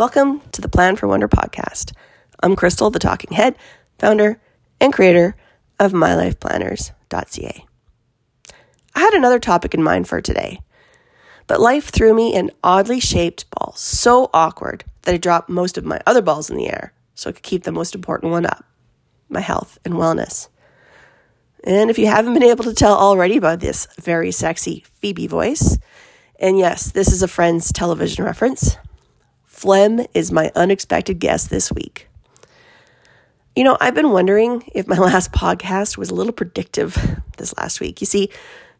Welcome to the Plan for Wonder podcast. I'm Crystal, the talking head, founder, and creator of mylifeplanners.ca. I had another topic in mind for today, but life threw me an oddly shaped ball so awkward that I dropped most of my other balls in the air so I could keep the most important one up, my health and wellness. And if you haven't been able to tell already about this very sexy Phoebe voice, and yes, this is a Friends television reference, phlegm is my unexpected guest this week. You know, I've been wondering if my last podcast was a little predictive this last week. You see,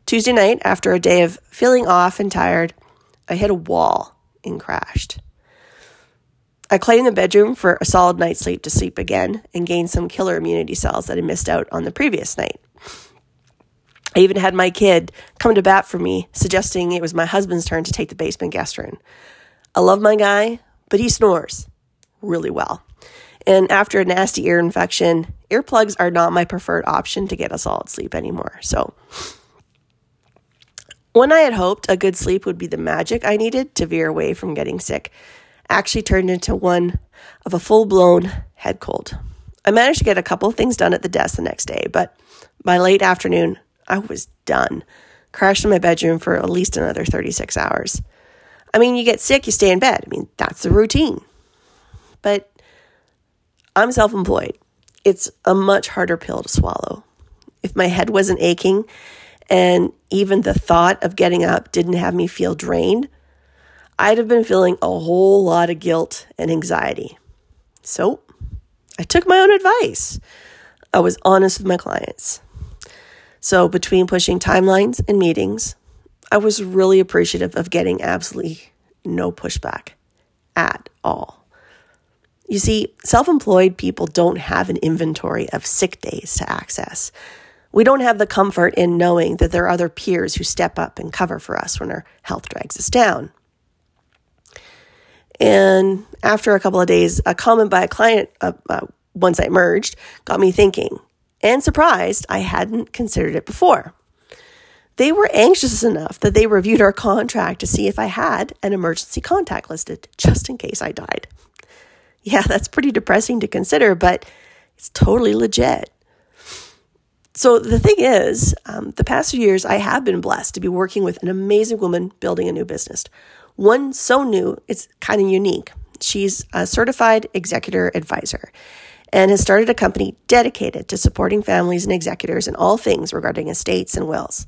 Tuesday night, after a day of feeling off and tired, I hit a wall and crashed. I claimed the bedroom for a solid night's sleep to sleep again and gained some killer immunity cells that I missed out on the previous night. I even had my kid come to bat for me, suggesting it was my husband's turn to take the basement guest room. I love my guy, but he snores really well. And after a nasty ear infection, earplugs are not my preferred option to get a solid sleep anymore. So when I had hoped a good sleep would be the magic I needed to veer away from getting sick, actually turned into one of a full-blown head cold. I managed to get a couple of things done at the desk the next day, but by late afternoon, I was done. Crashed in my bedroom for at least another 36 hours. I mean, you get sick, you stay in bed. I mean, that's the routine. But I'm self-employed. It's a much harder pill to swallow. If my head wasn't aching and even the thought of getting up didn't have me feel drained, I'd have been feeling a whole lot of guilt and anxiety. So I took my own advice. I was honest with my clients. So between pushing timelines and meetings, I was really appreciative of getting absolutely no pushback at all. You see, self-employed people don't have an inventory of sick days to access. We don't have the comfort in knowing that there are other peers who step up and cover for us when our health drags us down. And after a couple of days, a comment by a client once I merged got me thinking, and surprised I hadn't considered it before. They were anxious enough that they reviewed our contract to see if I had an emergency contact listed, just in case I died. Yeah, that's pretty depressing to consider, but it's totally legit. So the thing is, the past few years, I have been blessed to be working with an amazing woman building a new business. One so new, it's kind of unique. She's a certified executor advisor and has started a company dedicated to supporting families and executors in all things regarding estates and wills.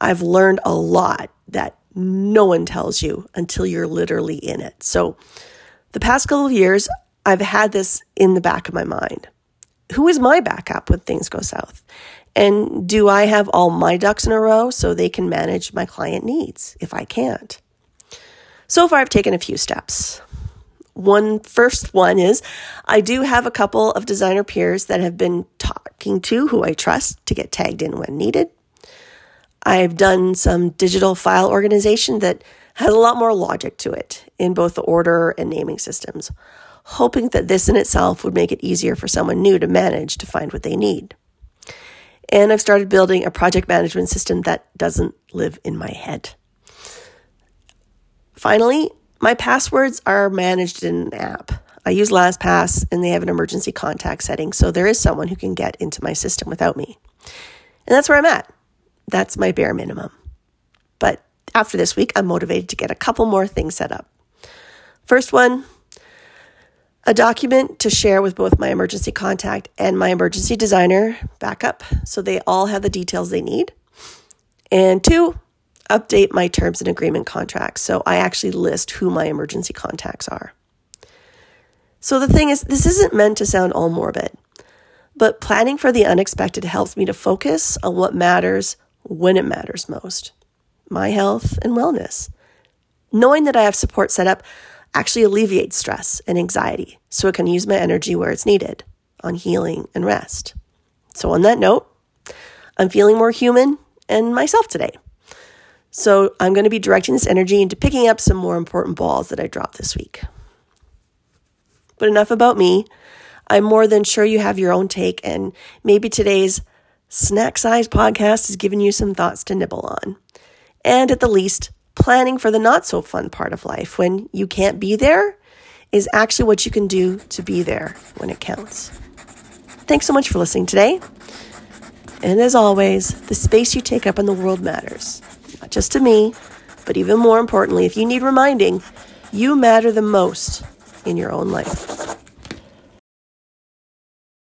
I've learned a lot that no one tells you until you're literally in it. So the past couple of years, I've had this in the back of my mind. Who is my backup when things go south? And do I have all my ducks in a row so they can manage my client needs if I can't? So far, I've taken a few steps. First one is I do have a couple of designer peers that have been talking to who I trust to get tagged in when needed. I've done some digital file organization that has a lot more logic to it in both the order and naming systems, hoping that this in itself would make it easier for someone new to manage to find what they need. And I've started building a project management system that doesn't live in my head. Finally, my passwords are managed in an app. I use LastPass and they have an emergency contact setting, so there is someone who can get into my system without me. And that's where I'm at. That's my bare minimum. But after this week, I'm motivated to get a couple more things set up. First one, a document to share with both my emergency contact and my emergency designer backup, so they all have the details they need. And two, update my terms and agreement contracts, so I actually list who my emergency contacts are. So the thing is, this isn't meant to sound all morbid, but planning for the unexpected helps me to focus on what matters when it matters most, my health and wellness. Knowing that I have support set up actually alleviates stress and anxiety, so I can use my energy where it's needed, on healing and rest. So on that note, I'm feeling more human and myself today. So I'm going to be directing this energy into picking up some more important balls that I dropped this week. But enough about me. I'm more than sure you have your own take, and maybe today's snack-sized podcast has given you some thoughts to nibble on. And at the least, planning for the not-so-fun part of life when you can't be there is actually what you can do to be there when it counts. Thanks so much for listening today. And as always, the space you take up in the world matters, not just to me, but even more importantly, if you need reminding, you matter the most in your own life.